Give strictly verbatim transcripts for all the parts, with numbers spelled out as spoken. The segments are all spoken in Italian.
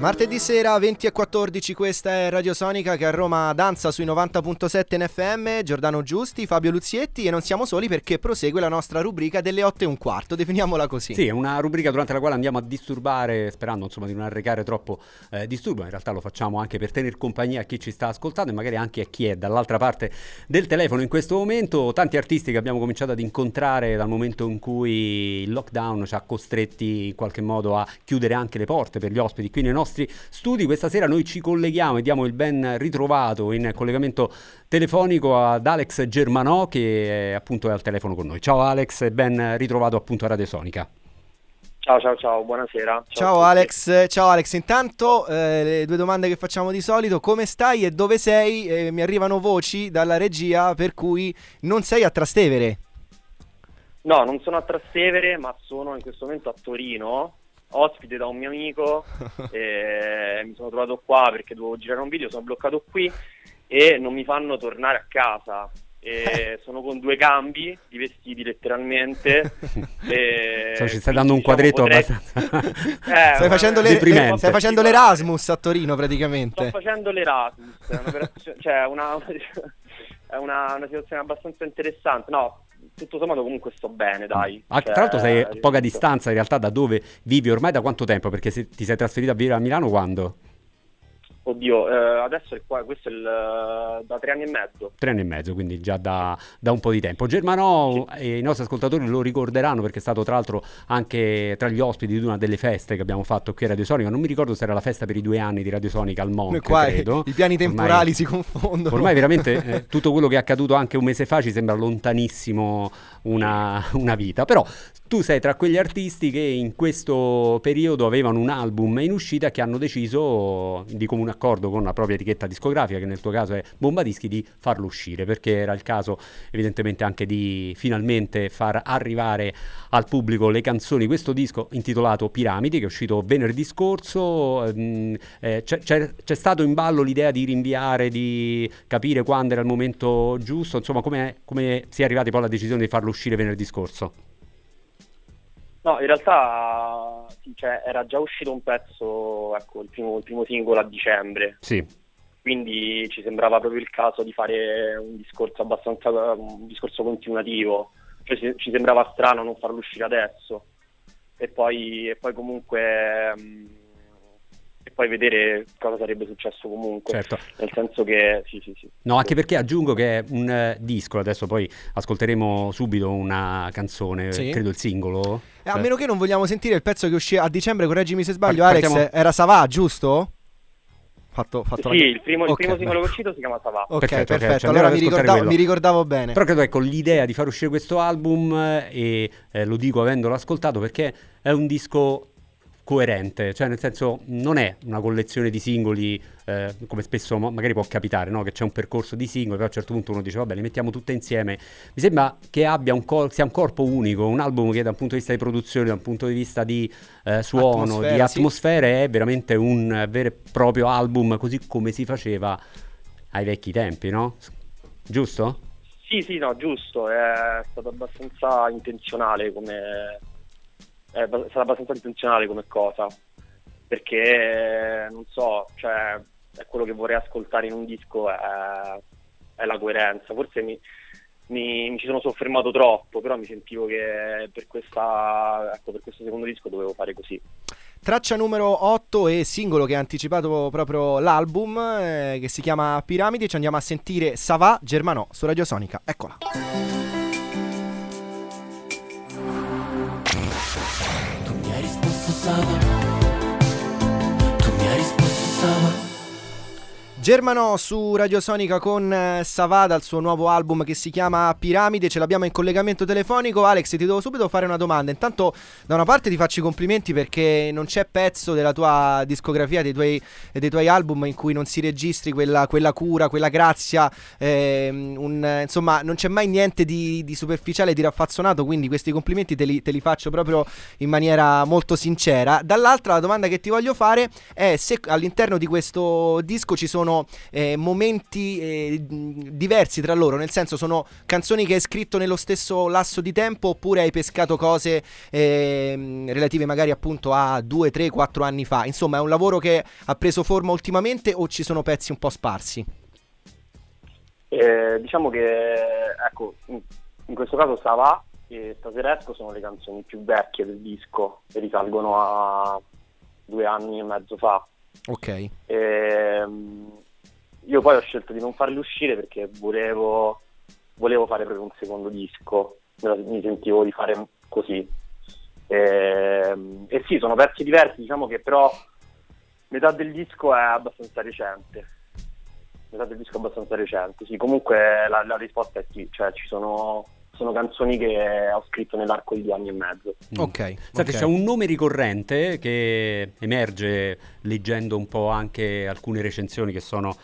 Martedì sera venti e quattordici, questa è Radio Sonica che a Roma danza sui novanta virgola sette in effe emme. Giordano Giusti, Fabio Luzietti, e non siamo soli perché prosegue la nostra rubrica delle otto e un quarto, definiamola così. Sì, è una rubrica durante la quale andiamo a disturbare, sperando insomma di non arrecare troppo eh, disturbo. In realtà lo facciamo anche per tener compagnia a chi ci sta ascoltando e magari anche a chi è dall'altra parte del telefono in questo momento. Tanti artisti che abbiamo cominciato ad incontrare dal momento in cui il lockdown ci ha costretti in qualche modo a chiudere anche le porte per gli ospiti qui nei nostri studi. Questa sera noi ci colleghiamo e diamo il ben ritrovato in collegamento telefonico ad Alex Germanò, che è appunto è al telefono con noi. Ciao Alex, e ben ritrovato appunto a Radio Sonica. Ciao ciao ciao, buonasera. Ciao, ciao Alex, ciao Alex. Intanto eh, le due domande che facciamo di solito: come stai e dove sei? Eh, mi arrivano voci dalla regia per cui non sei a Trastevere. No, non sono a Trastevere, ma sono in questo momento a Torino, ospite da un mio amico, eh, mi sono trovato qua perché dovevo girare un video, sono bloccato qui e non mi fanno tornare a casa, eh, sono con due cambi di vestiti letteralmente. eh, so, ci stai dando un diciamo, quadretto potrei... abbastanza eh, stai facendo, le... stai facendo l'Erasmus a Torino praticamente. Sto facendo l'Erasmus, è un'operazione... cioè una... è una, una situazione abbastanza interessante, no? Tutto sommato comunque sto bene, dai. Ah, cioè, tra l'altro sei a poca distanza in realtà da dove vivi ormai, da quanto tempo? Perché se ti sei trasferito a vivere a Milano quando? Oddio, eh, adesso è qua, questo è il, da tre anni e mezzo. Tre anni e mezzo, quindi già da, da un po' di tempo. Germanò, sì, e i nostri ascoltatori lo ricorderanno perché è stato tra l'altro anche tra gli ospiti di una delle feste che abbiamo fatto qui a Radio Sonica. Non mi ricordo se era la festa per i due anni di Radio Sonica al Monte, qua credo. I piani temporali ormai si confondono. Ormai veramente eh, tutto quello che è accaduto anche un mese fa ci sembra lontanissimo una, una vita. Però tu sei tra quegli artisti che in questo periodo avevano un album in uscita che hanno deciso di comunare accordo con la propria etichetta discografica, che nel tuo caso è Bomba Dischi, di farlo uscire, perché era il caso evidentemente anche di finalmente far arrivare al pubblico le canzoni. Questo disco intitolato Piramidi, che è uscito venerdì scorso, mh, eh, c'è, c'è, c'è stato in ballo l'idea di rinviare, di capire quando era il momento giusto, insomma come si è arrivati poi alla decisione di farlo uscire venerdì scorso? No, in realtà sì, cioè, era già uscito un pezzo, ecco, il primo, il primo singolo a dicembre, sì, quindi ci sembrava proprio il caso di fare un discorso abbastanza, un discorso continuativo, cioè, ci sembrava strano non farlo uscire adesso e poi, e poi comunque mh, e poi vedere cosa sarebbe successo comunque, certo. Nel senso che sì sì sì. No, anche perché aggiungo che è un eh, disco, adesso poi ascolteremo subito una canzone, sì, credo il singolo. Eh, a meno che non vogliamo sentire il pezzo che uscì a dicembre, correggimi se sbaglio, Par- Alex, partiamo... era Savà, giusto? Fatto, fatto sì, la... il primo, okay, il primo singolo che è uscito si chiama Savà. Ok, perfetto, perfetto. Okay. Cioè, allora mi ricordavo, mi ricordavo bene. Però credo, ecco, l'idea di far uscire questo album, e eh, lo dico avendolo ascoltato, perché è un disco coerente, cioè nel senso non è una collezione di singoli, eh, come spesso magari può capitare, no? Che c'è un percorso di singoli, però a un certo punto uno dice vabbè, li mettiamo tutte insieme. Mi sembra che abbia un cor- sia un corpo unico, un album che da un punto di vista di produzione, da un punto di vista di eh, suono, atmosfera, di atmosfere, sì, è veramente un vero e proprio album, così come si faceva ai vecchi tempi, no? Giusto? Sì, sì, no, giusto, è stato abbastanza intenzionale come... è stata abbastanza intenzionale come cosa, perché non so, cioè è quello che vorrei ascoltare in un disco, è, è la coerenza. Forse mi, mi, mi ci sono soffermato troppo, però mi sentivo che per questa, ecco, per questo secondo disco dovevo fare così. Traccia numero otto e singolo che ha anticipato proprio l'album, eh, che si chiama Piramidi. Ci andiamo a sentire Savà, Germanò, su Radio Sonica. Eccola. Tu mi hai risposto Savà. Germanò su Radio Sonica con Savà dal suo nuovo album che si chiama Piramide. Ce l'abbiamo in collegamento telefonico. Alex, ti devo subito fare una domanda. Intanto da una parte ti faccio i complimenti perché non c'è pezzo della tua discografia, dei tuoi, dei tuoi album in cui non si registri quella, quella cura, quella grazia, eh, un, insomma non c'è mai niente di, di superficiale, di raffazzonato, quindi questi complimenti te li, te li faccio proprio in maniera molto sincera. Dall'altra la domanda che ti voglio fare è se all'interno di questo disco ci sono sono eh, momenti eh, diversi tra loro, nel senso sono canzoni che hai scritto nello stesso lasso di tempo oppure hai pescato cose eh, relative magari appunto a due, tre, quattro anni fa? Insomma, è un lavoro che ha preso forma ultimamente o ci sono pezzi un po' sparsi? Eh, diciamo che ecco, in questo caso Savà e Stasera Esco sono le canzoni più vecchie del disco, che risalgono a due anni e mezzo fa. Ok. E io poi ho scelto di non farle uscire perché volevo volevo fare proprio un secondo disco, mi sentivo di fare così. E, e sì, sono pezzi diversi, diciamo che però metà del disco è abbastanza recente. Metà del disco è abbastanza recente, sì. Comunque la, la risposta è sì, cioè ci sono... sono canzoni che ho scritto nell'arco di due anni e mezzo. Ok. Senti, okay. C'è un nome ricorrente che emerge leggendo un po' anche alcune recensioni che sono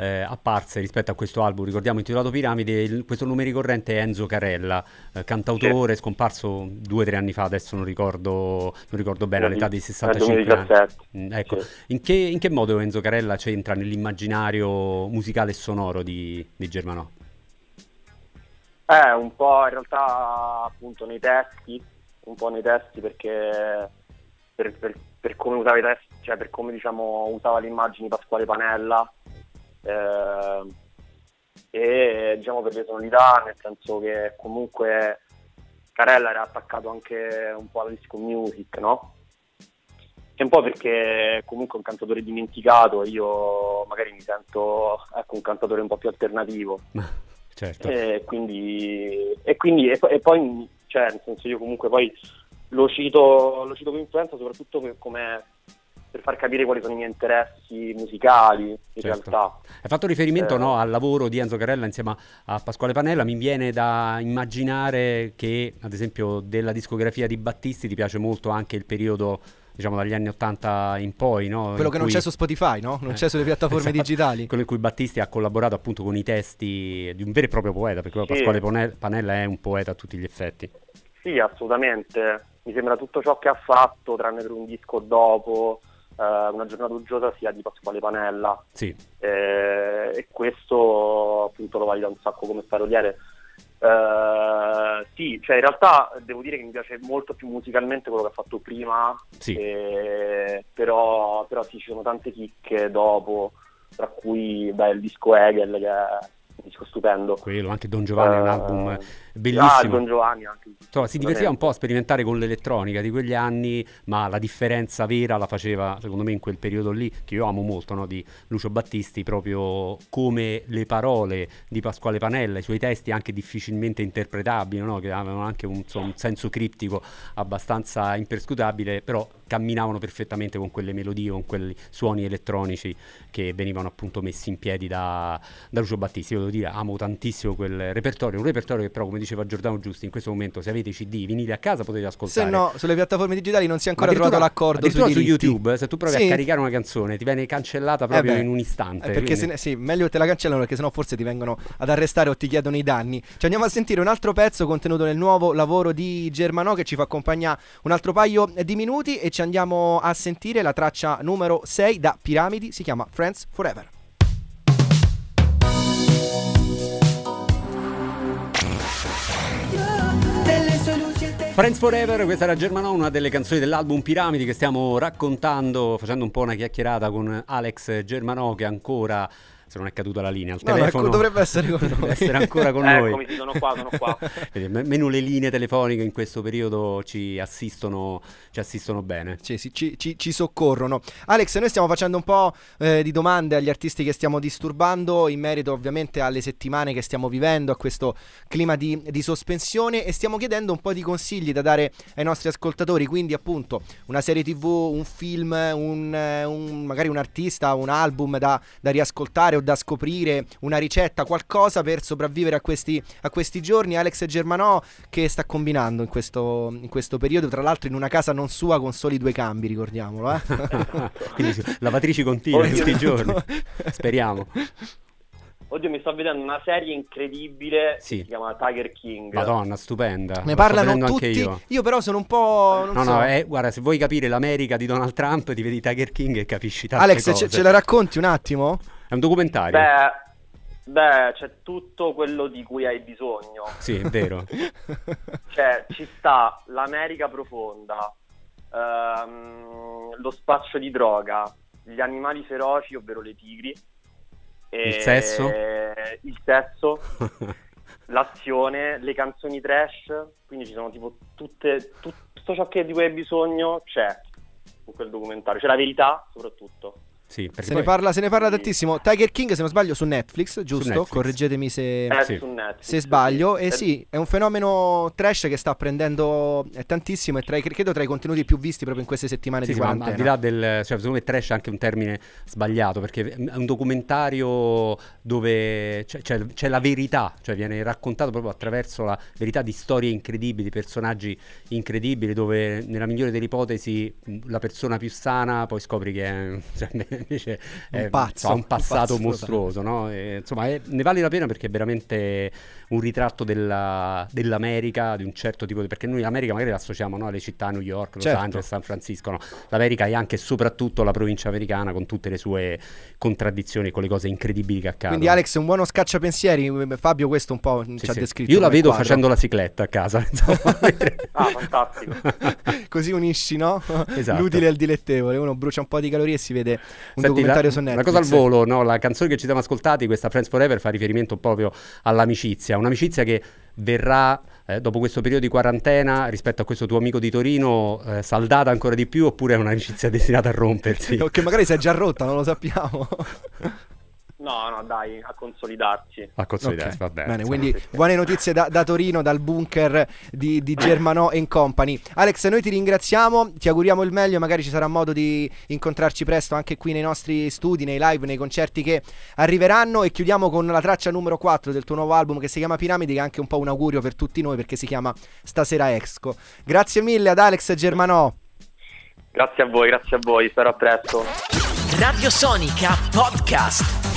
eh, apparse rispetto a questo album, ricordiamo, intitolato Piramide. Il, questo nome ricorrente è Enzo Carella, eh, cantautore, sì. Scomparso due o tre anni fa, adesso non ricordo non ricordo bene, all'età di sessantacinque anni. Mm, ecco, sì. in, che, in che modo Enzo Carella c'entra nell'immaginario musicale e sonoro di, di Germanò? Eh, un po' in realtà appunto nei testi, un po' nei testi perché per, per, per come usava i testi, cioè per come diciamo usava le immagini Pasquale Panella eh, e diciamo per le sonorità, nel senso che comunque Carella era attaccato anche un po' alla disco music, no? E un po' perché comunque è un cantatore dimenticato, io magari mi sento ecco un cantatore un po' più alternativo. Certo. E quindi, e, quindi e, e poi cioè nel senso io comunque poi lo cito lo cito come influenza soprattutto per, come, per far capire quali sono i miei interessi musicali in certo. realtà. Hai fatto riferimento eh. no, al lavoro di Enzo Carella insieme a Pasquale Panella, mi viene da immaginare che ad esempio della discografia di Battisti ti piace molto anche il periodo diciamo dagli anni ottanta in poi, no? Quello in che cui... non c'è su Spotify, no? Non eh, c'è sulle piattaforme esatto, digitali. Quello in cui Battisti ha collaborato appunto con i testi di un vero e proprio poeta, perché sì. Pasquale Panella è un poeta a tutti gli effetti. Sì, assolutamente. Mi sembra tutto ciò che ha fatto, tranne per un disco dopo, eh, Una giornata uggiosa, sia di Pasquale Panella. Sì. Eh, e questo appunto lo valida un sacco come paroliere. Uh, sì, cioè in realtà devo dire che mi piace molto più musicalmente quello che ha fatto prima, sì. e, però, però sì, ci sono tante chicche dopo, tra cui beh, il disco Hegel che è un disco stupendo. Quello, anche Don Giovanni uh, è un album bellissimo. Ah, Don Giovanni anche. Insomma, si divertiva un po' a sperimentare con l'elettronica di quegli anni, ma la differenza vera la faceva secondo me in quel periodo lì, che io amo molto, no? Di Lucio Battisti, proprio come le parole di Pasquale Panella, i suoi testi anche difficilmente interpretabili, no? Che avevano anche un, insomma, un senso criptico abbastanza imperscrutabile, però camminavano perfettamente con quelle melodie, con quei suoni elettronici che venivano appunto messi in piedi da, da Lucio Battisti. Io devo dire, amo tantissimo quel repertorio, un repertorio che però, come diceva Giordano Giusti, in questo momento se avete i C D, vinili a casa, potete ascoltare. Se no, sulle piattaforme digitali non si è ancora trovato l'accordo. Addirittura su YouTube, se tu provi sì. a caricare una canzone ti viene cancellata proprio eh beh, in un istante. Eh perché quindi... se ne, sì, meglio te la cancellano perché sennò forse ti vengono ad arrestare o ti chiedono i danni. Ci andiamo a sentire un altro pezzo contenuto nel nuovo lavoro di Germanò che ci fa compagnia un altro paio di minuti e ci andiamo a sentire la traccia numero sei da Piramidi, si chiama Friends Forever. Friends Forever, questa era Germanò, una delle canzoni dell'album Piramidi che stiamo raccontando, facendo un po' una chiacchierata con Alex Germanò che ancora, se non è caduta la linea al no, telefono, ecco, dovrebbe essere con dovrebbe noi. essere ancora con eh, noi. Eccomi, sono qua, sono qua. Meno le linee telefoniche in questo periodo ci assistono, ci assistono bene. Ci, ci, ci, ci soccorrono. Alex, noi stiamo facendo un po' eh, di domande agli artisti che stiamo disturbando in merito ovviamente alle settimane che stiamo vivendo, a questo clima di, di sospensione, e stiamo chiedendo un po' di consigli da dare ai nostri ascoltatori, quindi appunto una serie tv, un film, un, un, magari un artista, un album da, da riascoltare, da scoprire, una ricetta, qualcosa per sopravvivere a questi, a questi giorni. Alex Germanò che sta combinando in questo, in questo periodo, tra l'altro in una casa non sua con soli due cambi, ricordiamolo eh? Quindi lavatrici continua in questi giorni, speriamo. Oddio, mi sto vedendo una serie incredibile, sì. Che si chiama Tiger King. Madonna, stupenda. Ne parlano tutti, anche io. io però sono un po'... Non no, so. no, eh, guarda, se vuoi capire l'America di Donald Trump ti vedi Tiger King e capisci tante Alex, cose. Alex, ce, ce la racconti un attimo? È un documentario. Beh, beh, c'è tutto quello di cui hai bisogno. Sì, è vero. Cioè, ci sta l'America profonda, ehm, lo spaccio di droga, gli animali feroci, ovvero le tigri, e il sesso, il sesso l'azione, le canzoni trash, quindi ci sono tipo tutte, tutto ciò che di cui hai bisogno c'è in quel documentario, c'è la verità soprattutto. Sì, se, poi... ne parla, se ne parla tantissimo. Tiger King, se non sbaglio, su Netflix, giusto? Su Netflix. Correggetemi se, eh, sì. se sbaglio. Sì. E eh, sì, è un fenomeno trash che sta prendendo tantissimo. E tra i, credo tra i contenuti più visti proprio in queste settimane sì, di quarantena. Sì, al di là del, cioè, secondo me trash è anche un termine sbagliato, perché è un documentario dove c'è, c'è, c'è la verità, cioè viene raccontato proprio attraverso la verità di storie incredibili, personaggi incredibili, dove nella migliore delle ipotesi la persona più sana poi scopri che è... Cioè, invece un è, pazzo, ha un passato un pazzo, mostruoso, no? E, insomma è, ne vale la pena perché è veramente un ritratto della, dell'America di un certo tipo di, perché noi l'America magari la associamo, no, alle città, New York, Los certo. Angeles, San Francisco, no? L'America è anche e soprattutto la provincia americana con tutte le sue contraddizioni, con le cose incredibili che accadono. Quindi Alex è un buono scacciapensieri, Fabio questo un po' sì, ci ha sì. descritto. Io la vedo quadro. facendo la cicletta a casa. Ah, fantastico. Così unisci, no? Esatto. L'utile e il dilettevole, uno brucia un po' di calorie e si vede un Senti, documentario la, su Netflix. Una cosa al volo, no? La canzone che ci siamo ascoltati, questa Friends Forever, fa riferimento proprio all'amicizia, un'amicizia che verrà eh, dopo questo periodo di quarantena rispetto a questo tuo amico di Torino eh, saldata ancora di più, oppure è un'amicizia destinata a rompersi? O che magari si è già rotta, non lo sappiamo. No, no, dai, a consolidarsi. A consolidarsi, okay. Va bene. Bene, quindi buone notizie da, da Torino, dal bunker di, di Germanò and Company. Alex, noi ti ringraziamo, ti auguriamo il meglio, magari ci sarà modo di incontrarci presto anche qui nei nostri studi, nei live, nei concerti che arriveranno, e chiudiamo con la traccia numero quattro del tuo nuovo album che si chiama Piramidi, che è anche un po' un augurio per tutti noi perché si chiama Stasera Exco. Grazie mille ad Alex Germanò. Grazie a voi, grazie a voi, sarò a presto. Radio Sonica Podcast.